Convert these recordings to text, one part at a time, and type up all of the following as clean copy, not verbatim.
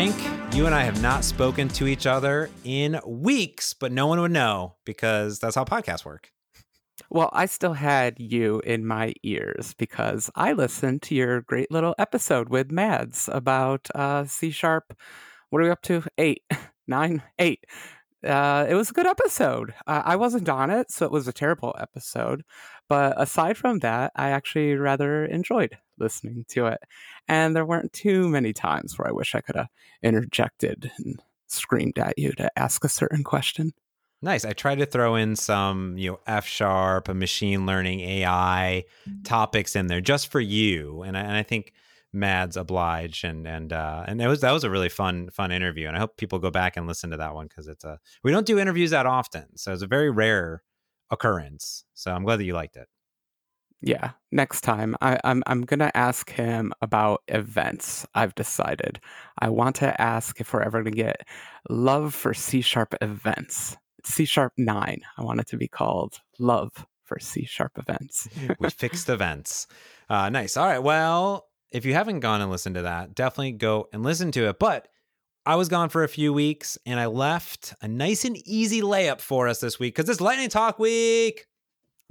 Frank, you and I have not spoken to each other in weeks, but no one would know because that's how podcasts work. Well, I still had you in my ears because I listened to your great little episode with Mads about C-sharp. What are we up to? 8, 9, 8. It was a good episode. I wasn't on it, so it was a terrible episode. But aside from that, I actually rather enjoyed listening to it. And there weren't too many times where I wish I could have interjected and screamed at you to ask a certain question. Nice. I tried to throw in some, F sharp, machine learning, AI topics in there just for you. And I think Mads obliged, and that was a really fun interview, and I hope people go back and listen to that one because it's we don't do interviews that often, so it's a very rare occurrence. So I'm glad that you liked it. Yeah, next time I'm gonna ask him about events. I've decided I want to ask if we're ever gonna get love for C# events. C# 9. I want it to be called love for C# events. We fixed events. Nice. All right. Well, if you haven't gone and listened to that, definitely go and listen to it. But I was gone for a few weeks, and I left a nice and easy layup for us this week because it's Lightning Talk Week.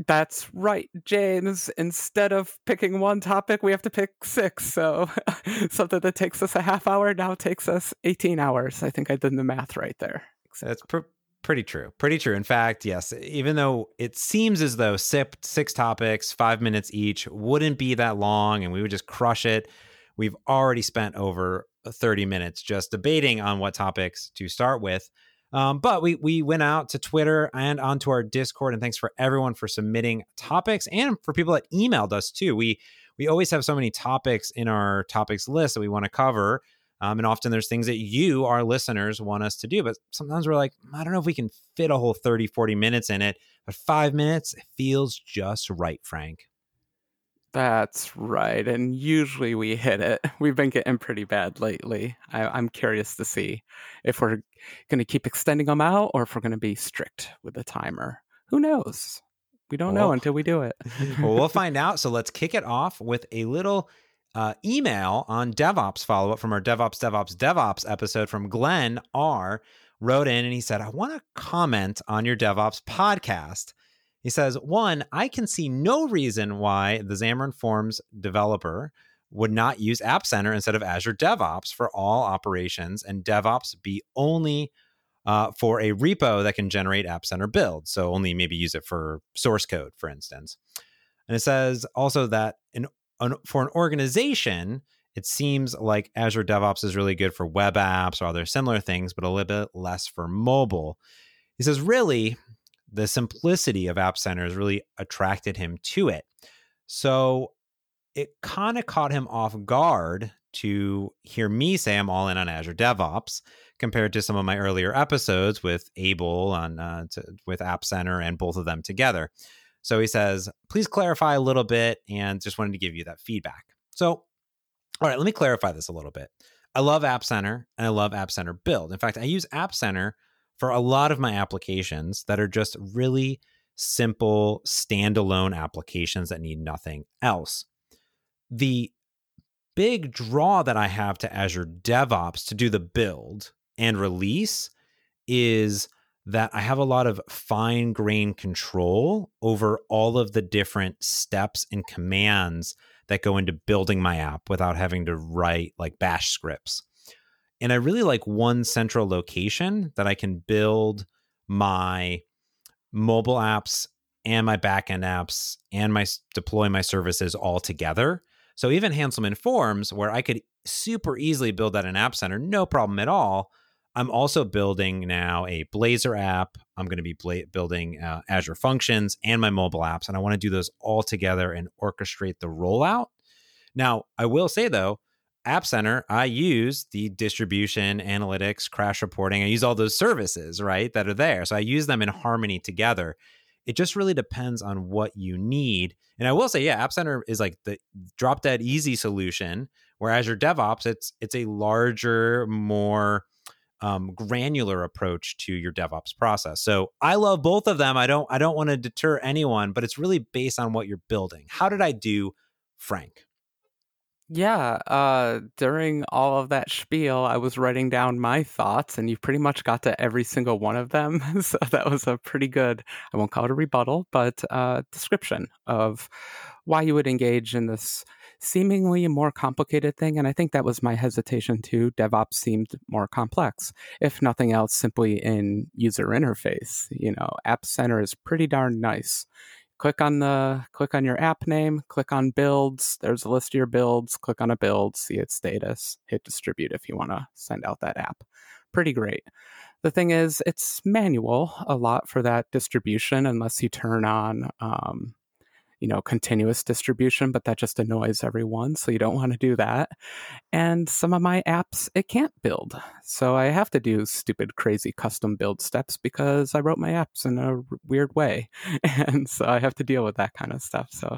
That's right, James. Instead of picking one topic, we have to pick 6. So something that takes us a half hour now takes us 18 hours. I think I did the math right there. That's pretty true. Pretty true. In fact, yes, even though it seems as though 6 topics, 5 minutes each, wouldn't be that long and we would just crush it, we've already spent over 30 minutes just debating on what topics to start with. But we went out to Twitter and onto our Discord, and thanks for everyone for submitting topics and for people that emailed us too. We always have so many topics in our topics list that we want to cover. And often there's things that you, our listeners, want us to do. But sometimes we're like, I don't know if we can fit a whole 30, 40 minutes in it. But 5 minutes, it feels just right, Frank. That's right. And usually we hit it. We've been getting pretty bad lately. I'm curious to see if we're going to keep extending them out or if we're going to be strict with the timer. Who knows? We don't know until we do it. Well, we'll find out. So let's kick it off with a little email on DevOps follow-up from our DevOps episode from Glenn R. Wrote in and he said, I want to comment on your DevOps podcast. He says, 1, I can see no reason why the Xamarin.Forms developer would not use App Center instead of Azure DevOps for all operations and DevOps be only for a repo that can generate App Center builds. So only maybe use it for source code, for instance. And it says also that for an organization, it seems like Azure DevOps is really good for web apps or other similar things, but a little bit less for mobile. He says, really, the simplicity of App Center has really attracted him to it. So it kind of caught him off guard to hear me say I'm all in on Azure DevOps compared to some of my earlier episodes with Abel on with App Center and both of them together. So he says, please clarify a little bit and just wanted to give you that feedback. So, all right, let me clarify this a little bit. I love App Center and I love App Center build. In fact, I use App Center for a lot of my applications that are just really simple standalone applications that need nothing else. The big draw that I have to Azure DevOps to do the build and release is that I have a lot of fine-grained control over all of the different steps and commands that go into building my app without having to write like bash scripts. And I really like one central location that I can build my mobile apps and my backend apps and my deploy my services all together. So even Xamarin.Forms, where I could super easily build that in App Center, no problem at all, I'm also building now a Blazor app. I'm going to be building Azure Functions and my mobile apps, and I want to do those all together and orchestrate the rollout. Now, I will say, though, App Center, I use the distribution, analytics, crash reporting. I use all those services, right, that are there. So I use them in harmony together. It just really depends on what you need. And I will say, yeah, App Center is like the drop-dead easy solution, where Azure DevOps, it's a larger, more granular approach to your DevOps process. So I love both of them. I don't want to deter anyone, but it's really based on what you're building. How did I do, Frank? Yeah, during all of that spiel, I was writing down my thoughts, and you pretty much got to every single one of them. So that was a pretty good, I won't call it a rebuttal, but description of why you would engage in this seemingly more complicated thing. And I think that was my hesitation too. DevOps seemed more complex, if nothing else, simply in user interface. You know, App Center is pretty darn nice. Click on your app name, click on builds. There's a list of your builds. Click on a build, see its status, hit distribute if you want to send out that app. Pretty great. The thing is, it's manual a lot for that distribution unless you turn on, continuous distribution, but that just annoys everyone. So you don't want to do that. And some of my apps, it can't build. So I have to do stupid, crazy custom build steps because I wrote my apps in a weird way. And so I have to deal with that kind of stuff. So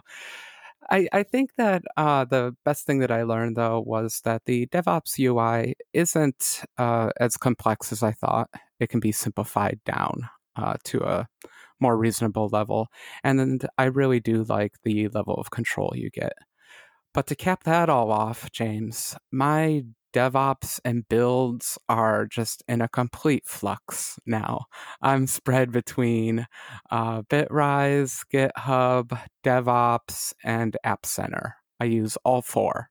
I think that the best thing that I learned, though, was that the DevOps UI isn't as complex as I thought. It can be simplified down to a more reasonable level. And then I really do like the level of control you get. But to cap that all off, James, my DevOps and builds are just in a complete flux now. I'm spread between Bitrise, GitHub, DevOps, and App Center. I use all four,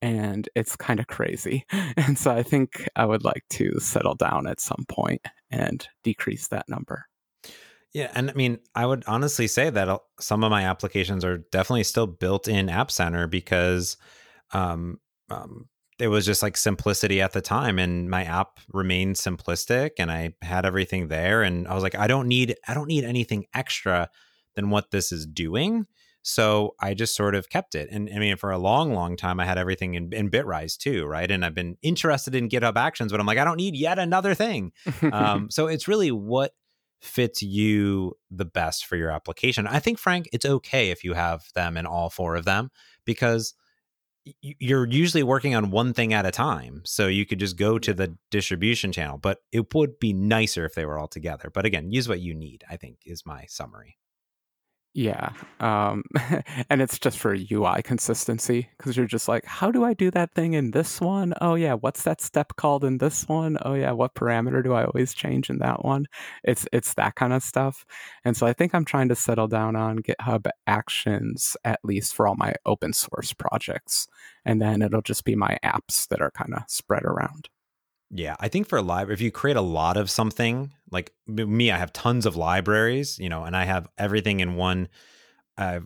and it's kind of crazy. And so I think I would like to settle down at some point and decrease that number. Yeah. And I mean, I would honestly say that some of my applications are definitely still built in App Center because it was just like simplicity at the time, and my app remained simplistic and I had everything there. And I was like, I don't need anything extra than what this is doing. So I just sort of kept it. And I mean, for a long, long time, I had everything in Bitrise too, right? And I've been interested in GitHub Actions, but I'm like, I don't need yet another thing. So it's really what fits you the best for your application. I think, Frank, it's okay if you have them in all four of them because you're usually working on one thing at a time. So you could just go to the distribution channel, but it would be nicer if they were all together. But again, use what you need, I think, is my summary. Yeah. And it's just for UI consistency because you're just like, how do I do that thing in this one? Oh, yeah. What's that step called in this one? Oh, yeah. What parameter do I always change in that one? It's that kind of stuff. And so I think I'm trying to settle down on GitHub Actions, at least for all my open source projects. And then it'll just be my apps that are kind of spread around. Yeah, I think for if you create a lot of something, like me, I have tons of libraries, and I have everything in one Azure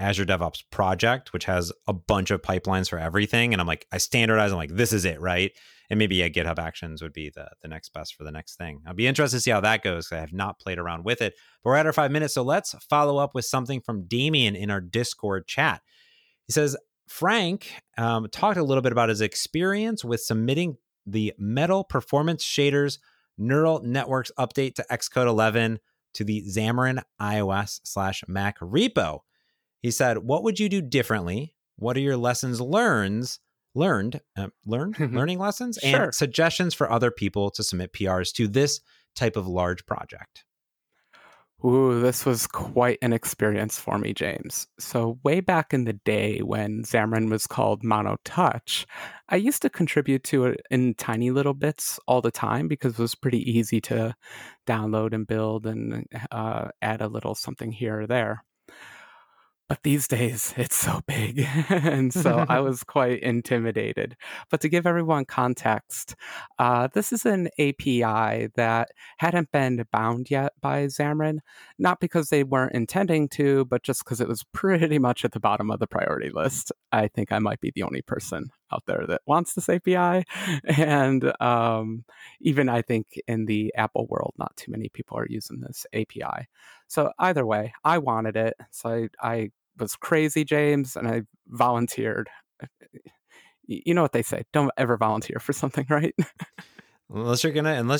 DevOps project, which has a bunch of pipelines for everything. And I'm like, I standardize, I'm like, this is it, right? And maybe GitHub Actions would be the next best for the next thing. I'll be interested to see how that goes because I have not played around with it. But we're at our 5 minutes, so let's follow up with something from Damien in our Discord chat. He says, Frank talked a little bit about his experience with submitting the Metal Performance Shaders Neural Networks update to Xcode 11 to the Xamarin iOS/Mac repo. He said, what would you do differently? What are your lessons learning lessons and sure, suggestions for other people to submit PRs to this type of large project? Ooh, this was quite an experience for me, James. So way back in the day when Xamarin was called Mono Touch, I used to contribute to it in tiny little bits all the time because it was pretty easy to download and build and add a little something here or there. But these days, it's so big. And so I was quite intimidated. But to give everyone context, this is an API that hadn't been bound yet by Xamarin, not because they weren't intending to, but just because it was pretty much at the bottom of the priority list. I think I might be the only person out there that wants this API. And even I think in the Apple world, not too many people are using this API. So either way, I wanted it. So I was crazy, James, and I volunteered. You know what they say, don't ever volunteer for something, right? Unless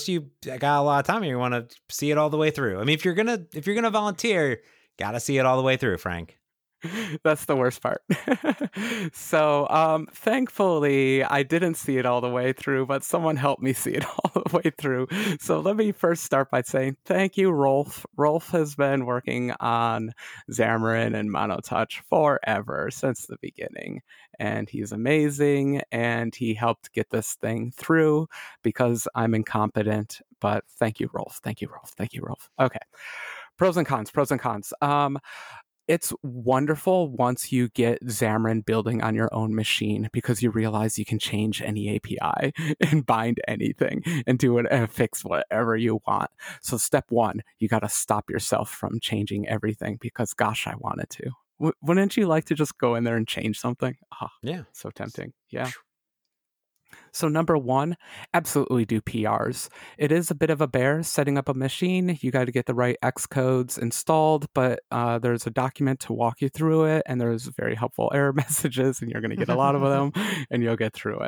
you got a lot of time and you want to see it all the way through. I mean, if you're gonna volunteer, gotta see it all the way through, Frank. That's the worst part. So thankfully, I didn't see it all the way through, but someone helped me see it all the way through. So let me first start by saying thank you, Rolf. Rolf has been working on Xamarin and Mono Touch forever, since the beginning. And he's amazing, and he helped get this thing through because I'm incompetent. But thank you, Rolf. Thank you, Rolf. Thank you, Rolf. Okay. Pros and cons, pros and cons. It's wonderful once you get Xamarin building on your own machine, because you realize you can change any API and bind anything and do it and fix whatever you want. So step one, you got to stop yourself from changing everything because, gosh, I wanted to. Wouldn't you like to just go in there and change something? Oh, yeah. So tempting. Yeah. So number one, absolutely do PRs. It is a bit of a bear setting up a machine. You got to get the right Xcodes installed, but there's a document to walk you through it, and there's very helpful error messages, and you're going to get a lot of them, and you'll get through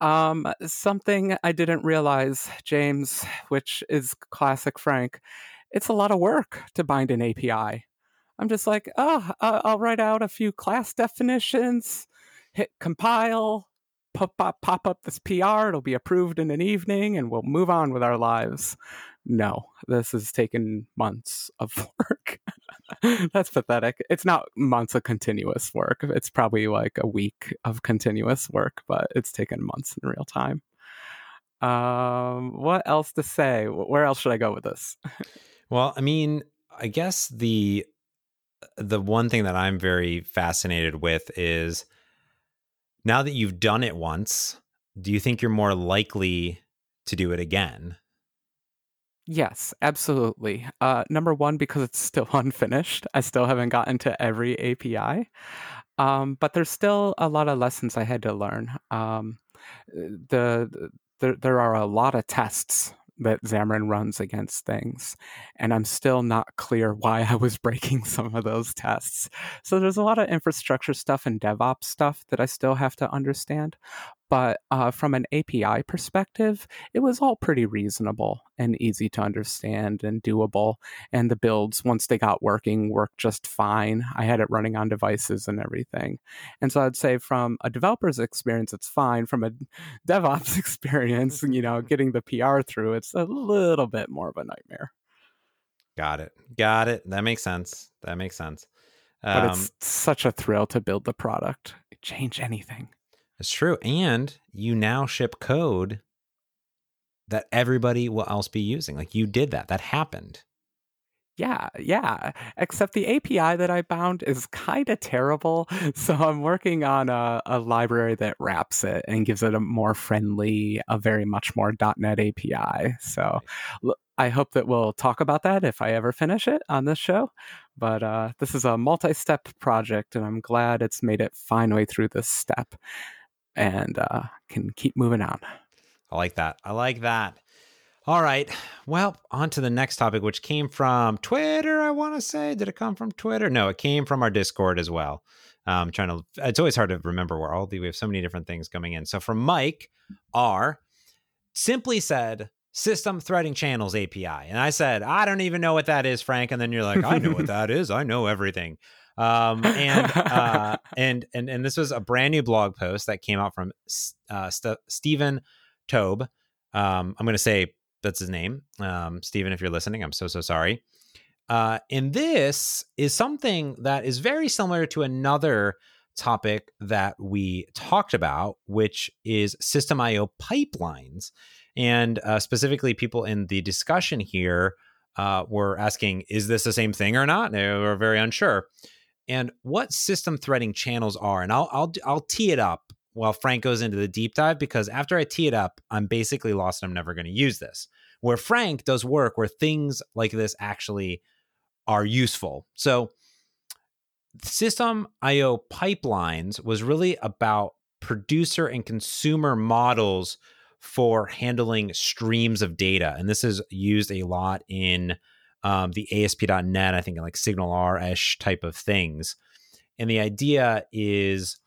it. Something I didn't realize, James, which is classic Frank, it's a lot of work to bind an API. I'm just like, oh, I'll write out a few class definitions, hit compile, pop up this PR, it'll be approved in an evening, and we'll move on with our lives. No, this has taken months of work. That's pathetic. It's not months of continuous work. It's probably like a week of continuous work, but it's taken months in real time. What else to say? Where else should I go with this? Well, I mean, I guess the one thing that I'm very fascinated with is, now that you've done it once, do you think you're more likely to do it again? Yes, absolutely. Number one, because it's still unfinished. I still haven't gotten to every API. But there's still a lot of lessons I had to learn. There are a lot of tests that Xamarin runs against things, and I'm still not clear why I was breaking some of those tests. So there's a lot of infrastructure stuff and DevOps stuff that I still have to understand. But from an API perspective, it was all pretty reasonable and easy to understand and doable. And the builds, once they got working, worked just fine. I had it running on devices and everything. And so I'd say from a developer's experience, it's fine. From a DevOps experience, getting the PR through, it's a little bit more of a nightmare. Got it. That makes sense. But it's such a thrill to build the product. Change anything. It's true. And you now ship code that everybody will else be using. Like, you did that. That happened. Yeah. Except the API that I bound is kind of terrible. So I'm working on a library that wraps it and gives it a more friendly, a very much more .NET API. So I hope that we'll talk about that if I ever finish it on this show. But this is a multi-step project, and I'm glad it's made it finally through this step and can keep moving on. I like that. All right. Well, on to the next topic, which came from Twitter, I want to say. Did it come from Twitter? No, it came from our Discord as well. It's always hard to remember where we have so many different things coming in. So from Mike R, simply said, system threading channels API. And I said, I don't even know what that is, Frank. And then you're like, I know what that is. I know everything. And this was a brand new blog post that came out from Stephen Toub. I'm going to say that's his name. Stephen, if you're listening, I'm so sorry. And this is something that is very similar to another topic that we talked about, which is system IO pipelines. And specifically, people in the discussion here were asking, is this the same thing or not? They were very unsure. And what system threading channels are, and I'll tee it up while Frank goes into the deep dive, because after I tee it up, I'm basically lost and I'm never going to use this. Where Frank does work, where things like this actually are useful. So system IO pipelines was really about producer and consumer models for handling streams of data. And this is used a lot in the ASP.NET, I think, like SignalR-ish type of things. And the idea is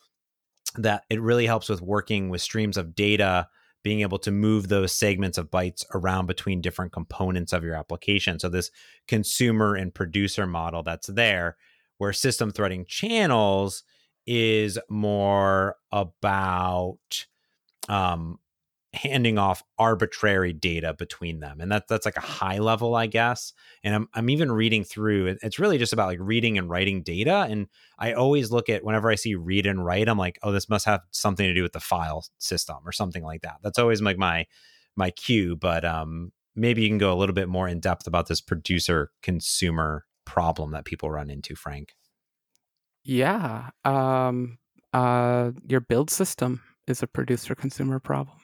that it really helps with working with streams of data, being able to move those segments of bytes around between different components of your application. So this consumer and producer model that's there where system threading channels is more about handing off arbitrary data between them. And that's like a high level, I guess. And I'm even reading through, it's really just about like reading and writing data. And I always look at whenever I see read and write, I'm like, oh, this must have something to do with the file system or something like that. That's always like my cue, but maybe you can go a little bit more in depth about this producer consumer problem that people run into, Frank. Yeah. Your build system is a producer consumer problem.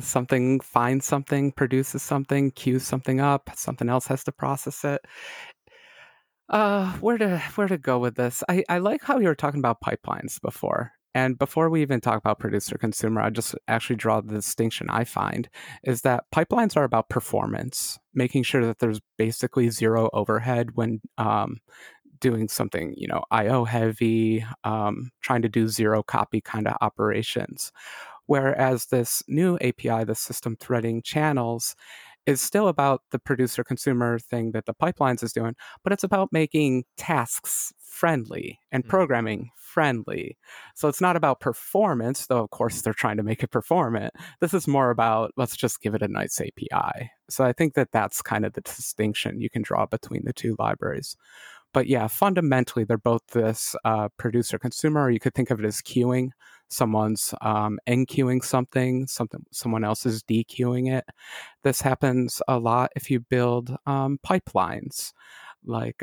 Something finds something, produces something, queues something up, something else has to process it. Where to go with this? I like how you were talking about pipelines before. And before we even talk about producer consumer, I just actually draw the distinction I find is that pipelines are about performance, making sure that there's basically zero overhead when doing something, IO heavy, trying to do zero copy kind of operations. Whereas this new API, the system threading channels, is still about the producer consumer thing that the pipelines is doing, but it's about making tasks friendly and programming friendly. So it's not about performance, though, of course, they're trying to make it performant. This is more about, let's just give it a nice API. So I think that that's kind of the distinction you can draw between the two libraries. But yeah, fundamentally, they're both this producer-consumer, or you could think of it as queuing. Someone's enqueuing something, someone else is dequeuing it. This happens a lot if you build pipelines. Like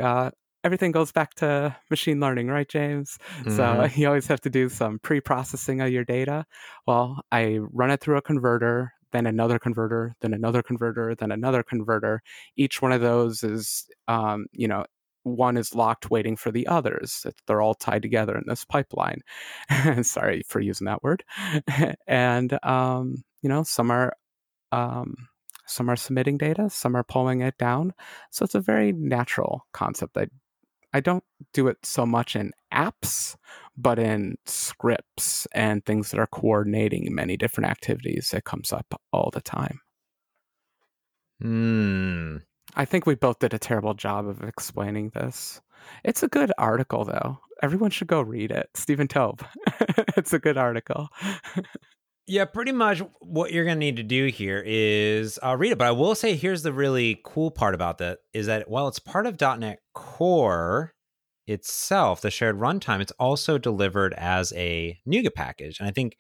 everything goes back to machine learning, right, James? Mm-hmm. So you always have to do some pre-processing of your data. Well, I run it through a converter, then another converter, then another converter, then another converter. Each one of those is, one is locked waiting for the others. They're all tied together in this pipeline. Sorry for using that word. And, some are submitting data, some are pulling it down. So it's a very natural concept. I don't do it so much in apps, but in scripts and things that are coordinating many different activities. It comes up all the time. I think we both did a terrible job of explaining this. It's a good article, though. Everyone should go read it. Stephen Toub. It's a good article. Yeah, pretty much what you're going to need to do here is read it. But I will say, here's the really cool part about that is that while it's part of .NET Core itself, the shared runtime, it's also delivered as a NuGet package. And I think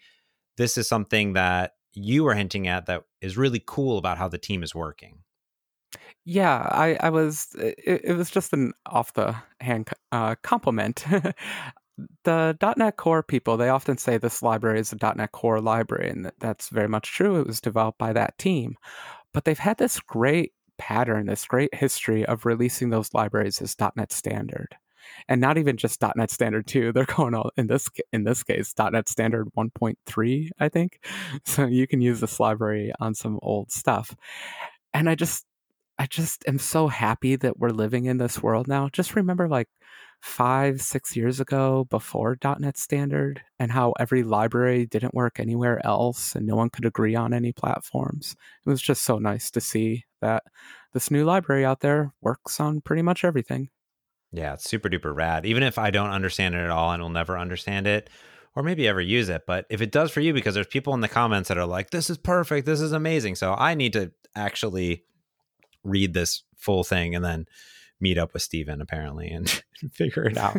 this is something that you were hinting at that is really cool about how the team is working. Yeah, it was just an off-the-hand compliment. The .NET Core people, they often say this library is a .NET Core library, and that's very much true. It was developed by that team. But they've had this great pattern, this great history of releasing those libraries as .NET Standard. And not even just .NET Standard 2. They're going all, in this case, .NET Standard 1.3, I think. So you can use this library on some old stuff. And I just am so happy that we're living in this world now. Just remember like 5-6 years ago before .NET Standard and how every library didn't work anywhere else and no one could agree on any platforms. It was just so nice to see that this new library out there works on pretty much everything. Yeah, it's super duper rad. Even if I don't understand it at all and will never understand it or maybe ever use it, but if it does for you, because there's people in the comments that are like, this is perfect, this is amazing. So I need to actually read this full thing and then meet up with Stephen apparently and figure it out.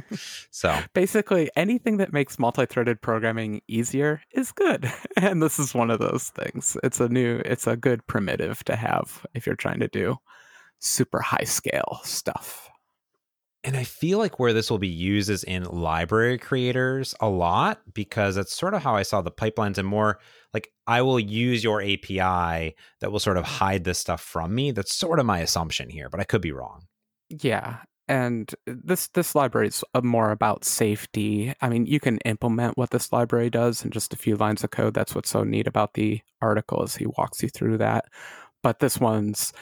So basically anything that makes multi-threaded programming easier is good. And this is one of those things. It's a good primitive to have if you're trying to do super high scale stuff. And I feel like where this will be used is in library creators a lot, because that's sort of how I saw the pipelines and more like I will use your API that will sort of hide this stuff from me. That's sort of my assumption here, but I could be wrong. Yeah. And this library is more about safety. I mean, you can implement what this library does in just a few lines of code. That's what's so neat about the article is he walks you through that. But this one's,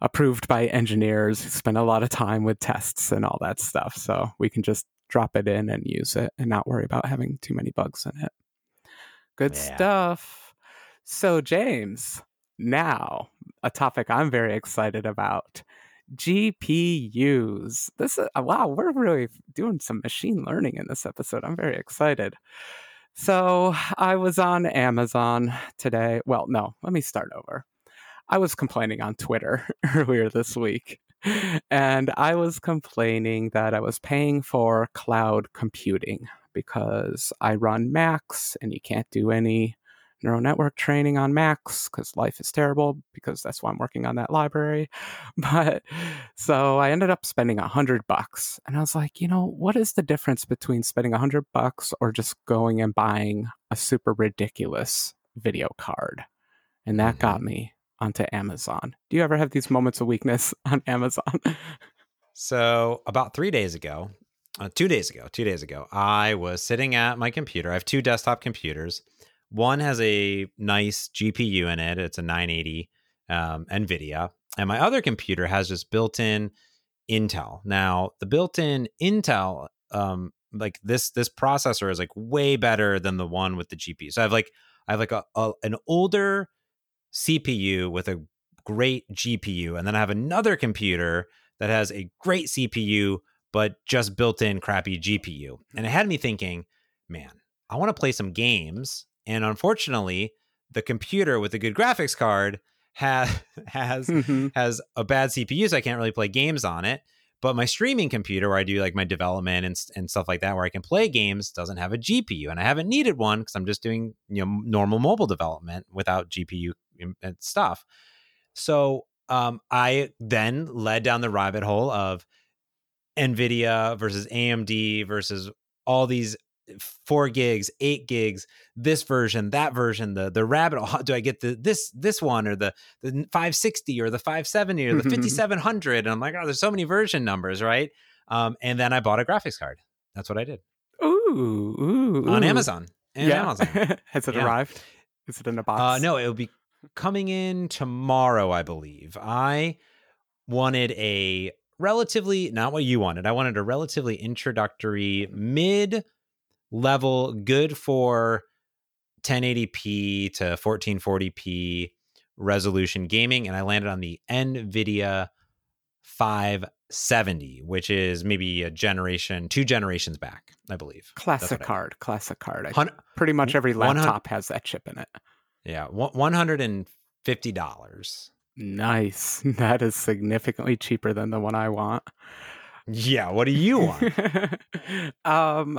approved by engineers who spend a lot of time with tests and all that stuff. So we can just drop it in and use it and not worry about having too many bugs in it. Good stuff. So, James, now a topic I'm very excited about. GPUs. This is, wow, we're really doing some machine learning in this episode. I'm very excited. So I was on Amazon today. Well, no, let me start over. I was complaining on Twitter earlier this week, and I was complaining that I was paying for cloud computing because I run Macs and you can't do any neural network training on Macs because life is terrible, because that's why I'm working on that library. But so I ended up spending $100, and I was like, you know, what is the difference between spending $100 or just going and buying a super ridiculous video card? And that got me onto Amazon. Do you ever have these moments of weakness on Amazon? So about 3 days ago, 2 days ago, I was sitting at my computer. I have two desktop computers. One has a nice GPU in it. It's a 980 NVIDIA. And my other computer has just built-in Intel. Now, the built-in Intel, like this processor is like way better than the one with the GPU. So I have like an older CPU with a great GPU. And then I have another computer that has a great CPU, but just built-in crappy GPU. And it had me thinking, man, I want to play some games. And unfortunately, the computer with a good graphics card has a bad CPU, so I can't really play games on it. But my streaming computer, where I do like my development and stuff like that, where I can play games, doesn't have a GPU, and I haven't needed one because I'm just doing, you know, normal mobile development without GPU and stuff. So I then led down the rabbit hole of NVIDIA versus AMD versus all these 4 gigs, 8 gigs, this version, that version, the rabbit hole. Do I get the this one or the 560 or the 570 or the 5700? And I'm like, oh, there's so many version numbers, right? And then I bought a graphics card. That's what I did. Ooh. On Amazon. Has it arrived? Is it in a box? No, it'll be coming in tomorrow, I believe. I wanted a relatively, not what you wanted. I wanted a relatively introductory mid-level, good for 1080p to 1440p resolution gaming, and I landed on the NVIDIA 570, which is maybe a generation, 2 generations back, I believe. Classic card. Pretty much every laptop has that chip in it. Yeah, $150. Nice. That is significantly cheaper than the one I want. Yeah, what do you want? I'm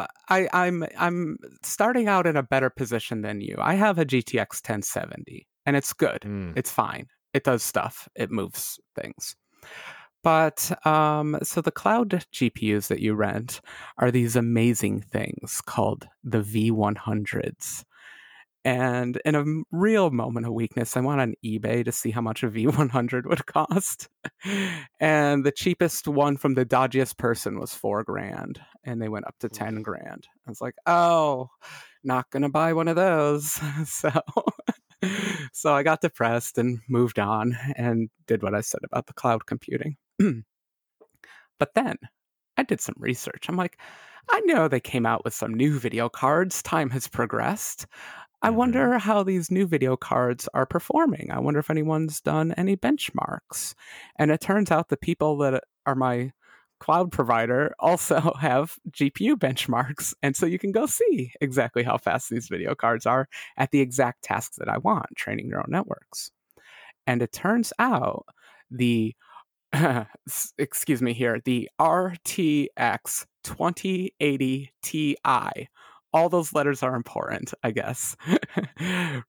starting out in a better position than you. I have a GTX 1070, and it's good. It's fine. It does stuff. It moves things. But so the cloud GPUs that you rent are these amazing things called the V100s. And in a real moment of weakness, I went on eBay to see how much a V100 would cost. And the cheapest one from the dodgiest person was $4,000, and they went up to $10,000. I was like, oh, not going to buy one of those. So I got depressed and moved on and did what I said about the cloud computing. But then I did some research. I'm like, I know they came out with some new video cards. Time has progressed. I wonder how these new video cards are performing. I wonder if anyone's done any benchmarks. And it turns out the people that are my cloud provider also have GPU benchmarks. And so you can go see exactly how fast these video cards are at the exact tasks that I want, training neural networks. And it turns out the RTX 2080 Ti, all those letters are important, I guess,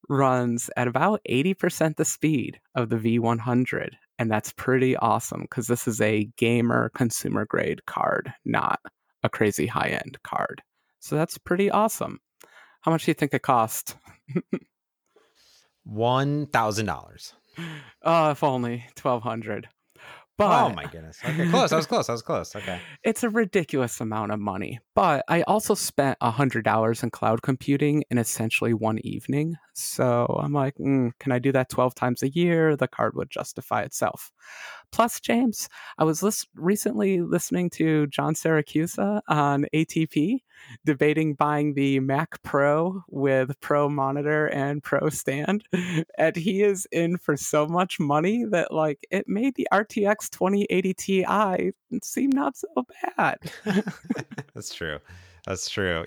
runs at about 80% the speed of the V100. And that's pretty awesome because this is a gamer consumer grade card, not a crazy high end card. So that's pretty awesome. How much do you think it cost? $1,000. Oh, if only. $1,200. But, oh my goodness. Okay, close. I was close. Okay. It's a ridiculous amount of money. But I also spent $100 in cloud computing in essentially one evening. So I'm like, can I do that 12 times a year? The card would justify itself. Plus, James, I was recently listening to John Siracusa on ATP debating buying the Mac Pro with Pro Monitor and Pro Stand, and he is in for so much money that like it made the RTX 2080 Ti seem not so bad. That's true.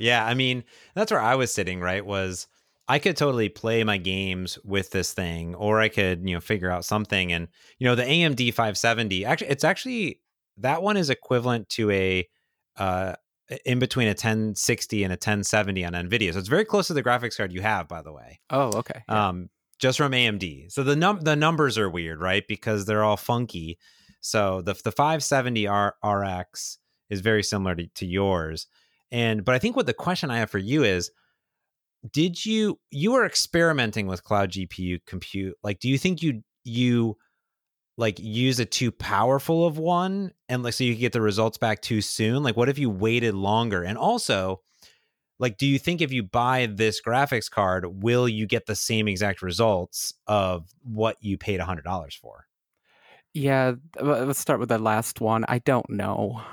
Yeah, I mean, that's where I was sitting, right? Was I could totally play my games with this thing, or I could, figure out something. And, the AMD 570, actually, that one is equivalent to a, in between a 1060 and a 1070 on NVIDIA. So it's very close to the graphics card you have, by the way. Oh, okay. Yeah. Just from AMD. So the numbers are weird, right? Because they're all funky. So the 570 RX is very similar to yours. But I think what the question I have for you is, did you were experimenting with cloud GPU compute? Like, do you think you like use a too powerful of one and like, so you could get the results back too soon? Like, what if you waited longer? And also, like, do you think if you buy this graphics card, will you get the same exact results of what you paid $100 for? Yeah, let's start with the last one. I don't know,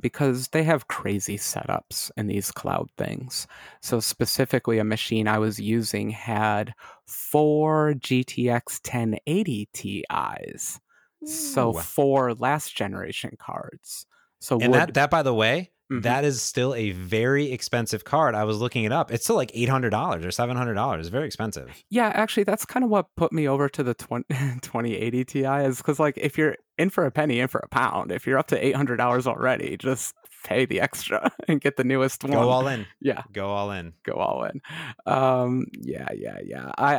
because they have crazy setups in these cloud things. So specifically, a machine I was using had 4 GTX 1080 Ti's. Ooh. So 4 last generation cards. So that, by the way, mm-hmm. that is still a very expensive card. I was looking it up. It's still like $800 or $700. It's very expensive. Yeah, actually, that's kind of what put me over to the 2080 Ti is because, like, if you're in for a penny, in for a pound, if you're up to $800 already, just pay the extra and get the newest one. Go all in. Yeah. Go all in. Yeah.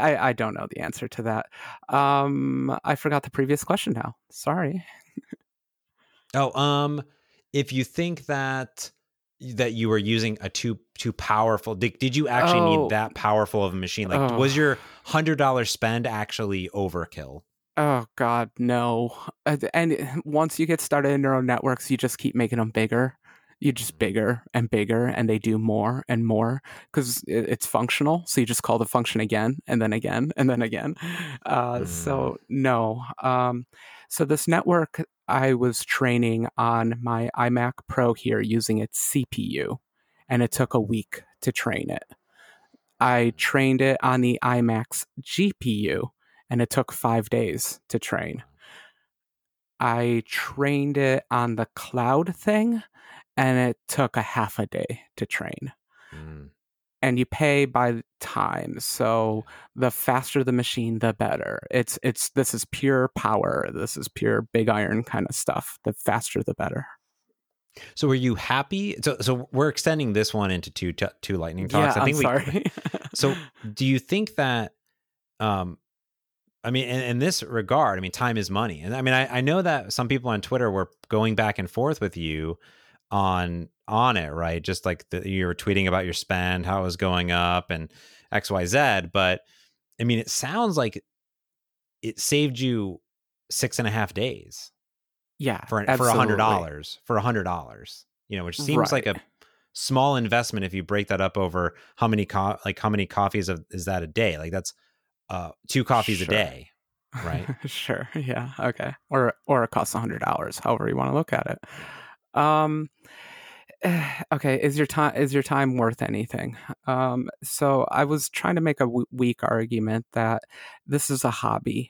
I don't know the answer to that. I forgot the previous question now. Sorry. If you think that you were using a too powerful, did you actually need that powerful of a machine? Like, was your $100 spend actually overkill? Oh God, no. And once you get started in neural networks, you just keep making them bigger. You just bigger and bigger, and they do more and more because it's functional. So you just call the function again, and then again, and then again. So no. So this network I was training on my iMac Pro here using its CPU, and it took a week to train it. I trained it on the iMac's GPU, and it took 5 days to train. I trained it on the cloud thing, and it took a half a day to train. Mm. And you pay by time. So the faster the machine, the better. This is pure power. This is pure big iron kind of stuff. The faster, the better. So are you happy? So we're extending this one into two lightning talks. Yeah, I'm sorry. So do you think that, in this regard, time is money. And I know that some people on Twitter were going back and forth with you on it, right? Just like you were tweeting about your spend, how it was going up and XYZ. But it sounds like it saved you 6.5 days. Yeah. For $100, which seems right. Like a small investment. If you break that up over how many coffees is that a day? Like that's 2 coffees a day. Right. Sure. Yeah. Okay. Or it costs $100, however you want to look at it. Okay. Is your time worth anything? So I was trying to make a weak argument that this is a hobby.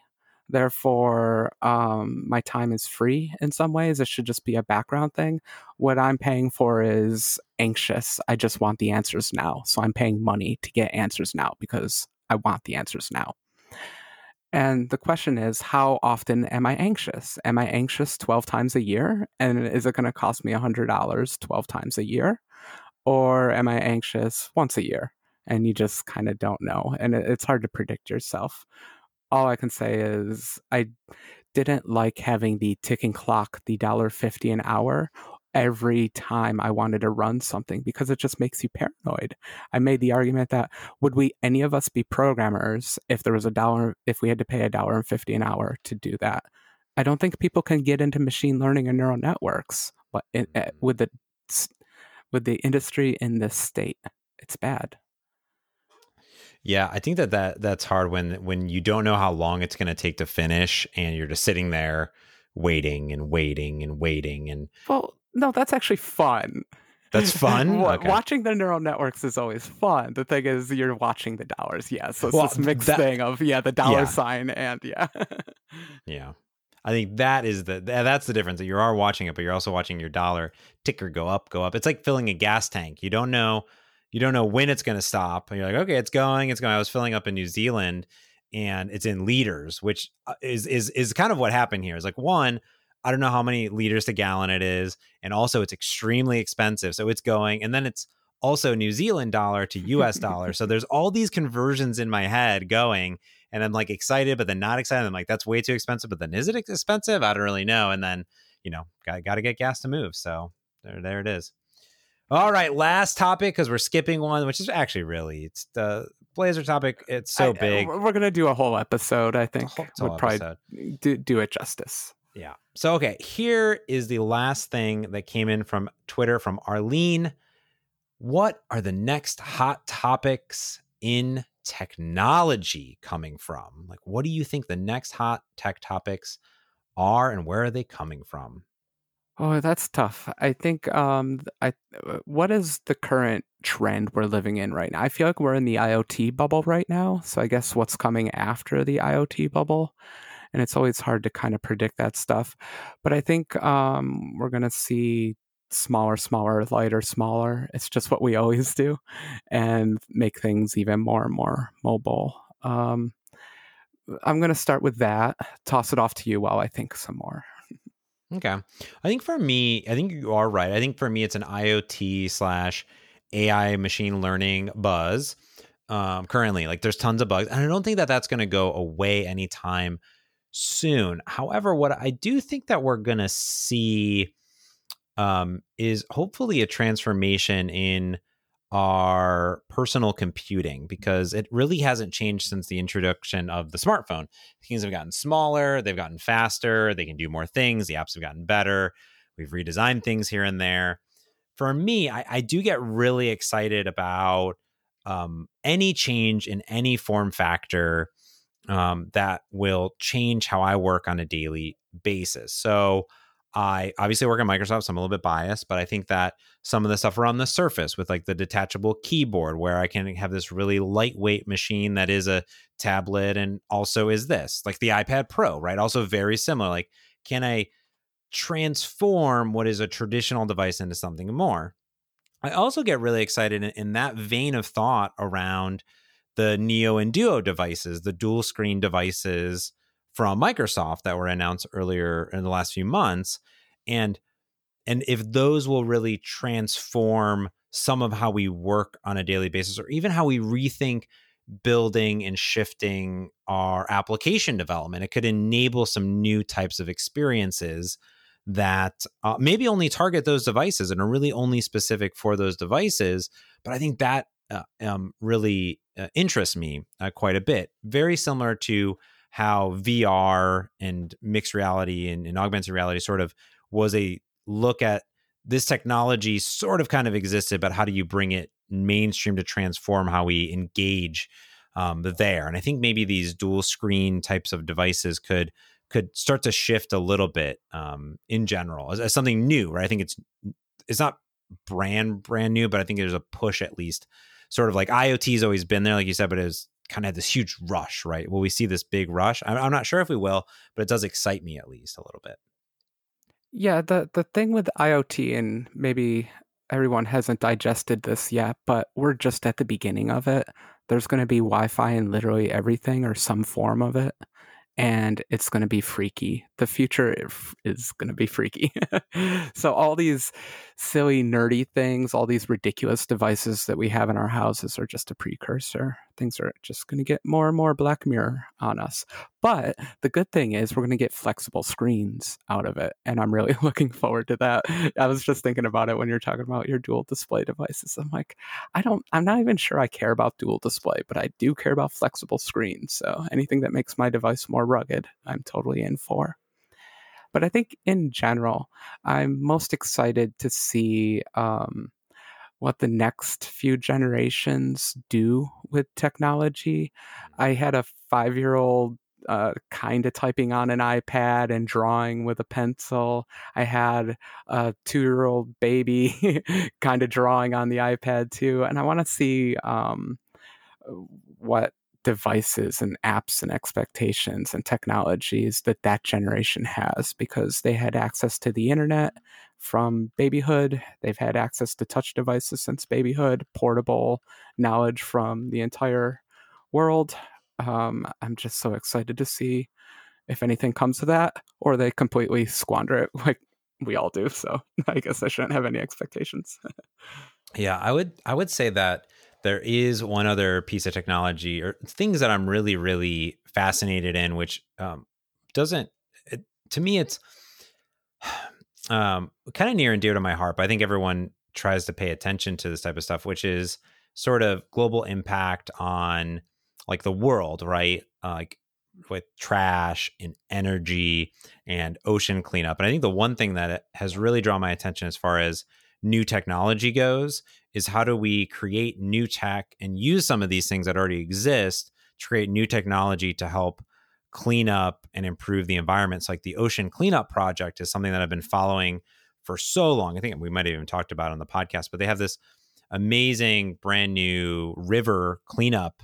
Therefore, my time is free in some ways. It should just be a background thing. What I'm paying for is anxious. I just want the answers now. So I'm paying money to get answers now because I want the answers now. And the question is, how often am I anxious? Am I anxious 12 times a year? And is it going to cost me $100 12 times a year? Or am I anxious once a year? And you just kind of don't know. And it's hard to predict yourself. All I can say is I didn't like having the ticking clock, the $1.50 an hour every time I wanted to run something because it just makes you paranoid. I made the argument that would any of us be programmers if there was if we had to pay $1.50 an hour to do that? I don't think people can get into machine learning and neural networks with the industry in this state. It's bad. Yeah, I think that's hard when you don't know how long it's going to take to finish and you're just sitting there waiting and waiting and waiting. And well, no, that's actually fun. That's fun. Okay. Watching the neural networks is always fun. The thing is, you're watching the dollars. Yeah. So it's this mixed thing of the dollar sign and yeah. I think that's the difference, that you are watching it, but you're also watching your dollar ticker go up. It's like filling a gas tank. You don't know when it's going to stop. You're like, okay, it's going. I was filling up in New Zealand, and it's in liters, which is kind of what happened here. It's like, one, I don't know how many liters to gallon it is, and also it's extremely expensive. So it's going, and then it's also New Zealand dollar to US dollar. So there's all these conversions in my head going, and I'm like excited, but then not excited. I'm like, that's way too expensive, but then is it expensive? I don't really know. And then, got to get gas to move. So there it is. All right, last topic, because we're skipping one, which is actually really, it's the Blazor topic. It's so big. We're going to do a whole episode, I think. We'll probably do it justice. Yeah. So, okay, here is the last thing that came in from Twitter from Arlene. What are the next hot topics in technology coming from? Like, what do you think the next hot tech topics are, and where are they coming from? Oh, that's tough. I think, what is the current trend we're living in right now? I feel like we're in the IoT bubble right now. So I guess what's coming after the IoT bubble, and it's always hard to kind of predict that stuff. But I think we're going to see smaller, lighter, smaller. It's just what we always do, and make things even more and more mobile. I'm going to start with that. Toss it off to you while I think some more. Okay. I think you are right. I think for me, it's an IoT / AI machine learning buzz. Currently, like, there's tons of bugs, and I don't think that that's going to go away anytime soon. However, what I do think that we're going to see is hopefully a transformation in our personal computing, because it really hasn't changed since the introduction of the smartphone. Things have gotten smaller, they've gotten faster, they can do more things, the apps have gotten better, we've redesigned things here and there. For me, I do get really excited about any change in any form factor that will change how I work on a daily basis. So I obviously work at Microsoft, so I'm a little bit biased, but I think that some of the stuff around the Surface with like the detachable keyboard, where I can have this really lightweight machine that is a tablet and also is this, like the iPad Pro, right? Also very similar. Like, can I transform what is a traditional device into something more? I also get really excited in that vein of thought around the Neo and Duo devices, the dual screen devices from Microsoft that were announced earlier in the last few months. And if those will really transform some of how we work on a daily basis, or even how we rethink building and shifting our application development, it could enable some new types of experiences that maybe only target those devices and are really only specific for those devices. But I think that really interests me quite a bit. Very similar to how VR and mixed reality and augmented reality sort of was a look at this technology sort of kind of existed, but how do you bring it mainstream to transform how we engage there? And I think maybe these dual screen types of devices could start to shift a little bit in general as something new, right? I think it's not brand new, but I think there's a push, at least sort of like IoT has always been there, like you said, but it was kind of had this huge rush, right? Will we see this big rush? I'm not sure if we will, but it does excite me at least a little bit. Yeah, the thing with IoT, and maybe everyone hasn't digested this yet, but we're just at the beginning of it. There's going to be Wi-Fi in literally everything or some form of it, and it's going to be freaky. The future is going to be freaky. So all these silly, nerdy things, all these ridiculous devices that we have in our houses are just a precursor. Things are just going to get more and more Black Mirror on us. But the good thing is we're going to get flexible screens out of it, and I'm really looking forward to that. I was just thinking about it when you're talking about your dual display devices. I'm like, I'm not even sure I care about dual display, but I do care about flexible screens. So anything that makes my device more rugged, I'm totally in for. But I think in general, I'm most excited to see what the next few generations do with technology. I had a 5-year-old kind of typing on an iPad and drawing with a pencil. I had a 2-year-old baby kind of drawing on the iPad too. And I want to see what devices and apps and expectations and technologies that generation has, because they had access to the internet from babyhood. They've had access to touch devices since babyhood, portable knowledge from the entire world. I'm just so excited to see if anything comes of that, or they completely squander it like we all do. So I guess I shouldn't have any expectations. Yeah, I would say that there is one other piece of technology or things that I'm really, really fascinated in, which to me, it's kind of near and dear to my heart, but I think everyone tries to pay attention to this type of stuff, which is sort of global impact on like the world, right? Like with trash and energy and ocean cleanup. And I think the one thing that has really drawn my attention as far as new technology goes is how do we create new tech and use some of these things that already exist to create new technology to help clean up and improve the environments. Like the Ocean Cleanup Project is something that I've been following for so long. I think we might have even talked about it on the podcast, but they have this amazing brand new river cleanup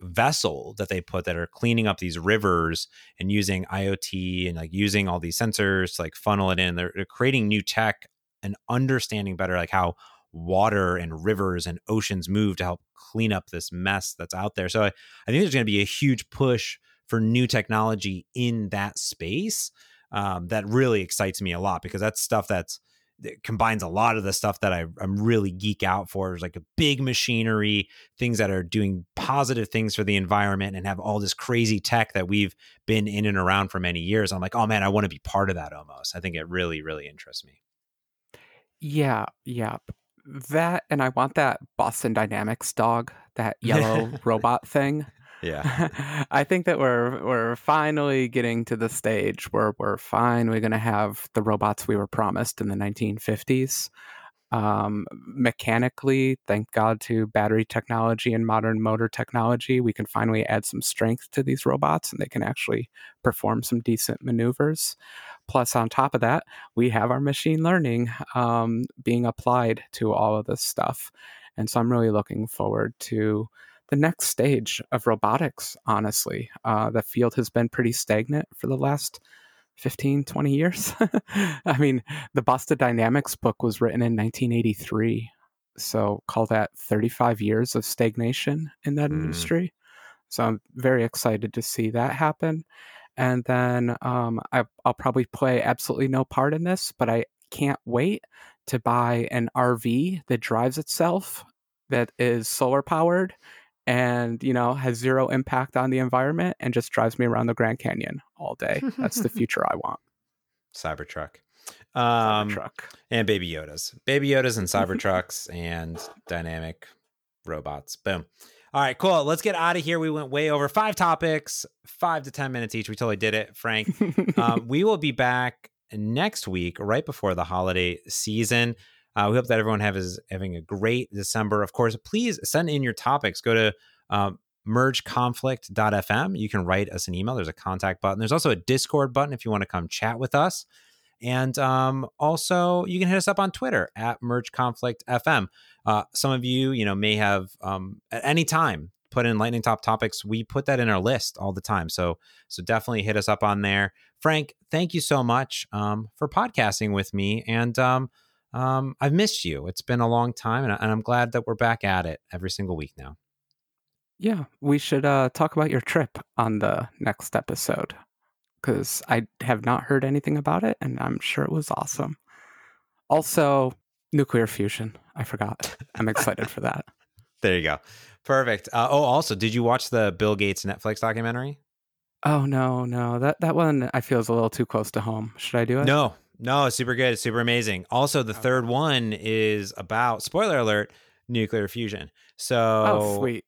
vessel that they put that are cleaning up these rivers and using IoT and like using all these sensors to like funnel it in. They're creating new tech and understanding better like how water and rivers and oceans move to help clean up this mess that's out there. So I think there's going to be a huge push for new technology in that space that really excites me a lot, because that's stuff that combines a lot of the stuff that I'm really geek out for. There's like a big machinery, things that are doing positive things for the environment and have all this crazy tech that we've been in and around for many years. I'm like, oh man, I want to be part of that almost. I think it really, really interests me. Yeah. That, and I want that Boston Dynamics dog, that yellow robot thing. Yeah. I think that we're finally getting to the stage where we're finally going to have the robots we were promised in the 1950s. Mechanically, thank God to battery technology and modern motor technology, we can finally add some strength to these robots and they can actually perform some decent maneuvers. Plus, on top of that, we have our machine learning being applied to all of this stuff. And so I'm really looking forward to the next stage of robotics, honestly. The field has been pretty stagnant for the last 15, 20 years. I mean, the Boston Dynamics book was written in 1983. So call that 35 years of stagnation in that industry. So I'm very excited to see that happen. And then I'll probably play absolutely no part in this, but I can't wait to buy an RV that drives itself, that is solar powered and, you know, has zero impact on the environment and just drives me around the Grand Canyon all day. That's the future I want. Cyber truck. And Baby Yodas. Baby Yodas and Cyber trucks and dynamic robots. Boom. All right, cool. Let's get out of here. We went way over 5 topics, 5 to 10 minutes each. We totally did it, Frank. We will be back next week, right before the holiday season. We hope that everyone is having a great December. Of course, please send in your topics. Go to mergeconflict.fm. You can write us an email. There's a contact button. There's also a Discord button if you want to come chat with us. And also, you can hit us up on Twitter at mergeconflictfm. Some of you may have at any time put in lightning top topics. We put that in our list all the time. So definitely hit us up on there. Frank, thank you so much for podcasting with me. And I've missed you. It's been a long time, and I'm glad that we're back at it every single week now. Yeah, we should talk about your trip on the next episode, because I have not heard anything about it, and I'm sure it was awesome. Also, nuclear fusion. I forgot. I'm excited for that. There you go. Perfect. Also, did you watch the Bill Gates Netflix documentary? Oh, no. That one I feel is a little too close to home. Should I do it? No, it's super good. It's super amazing. Also, the third one is about, spoiler alert, nuclear fusion. So sweet.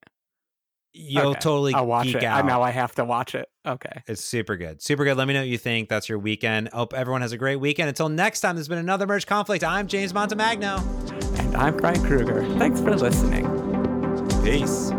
You'll totally geek it. Out. Now I have to watch it. Okay. It's super good. Super good. Let me know what you think. That's your weekend. Hope everyone has a great weekend. Until next time, there's been another Merge Conflict. I'm James Montemagno. And I'm Brian Kruger. Thanks for listening. Peace.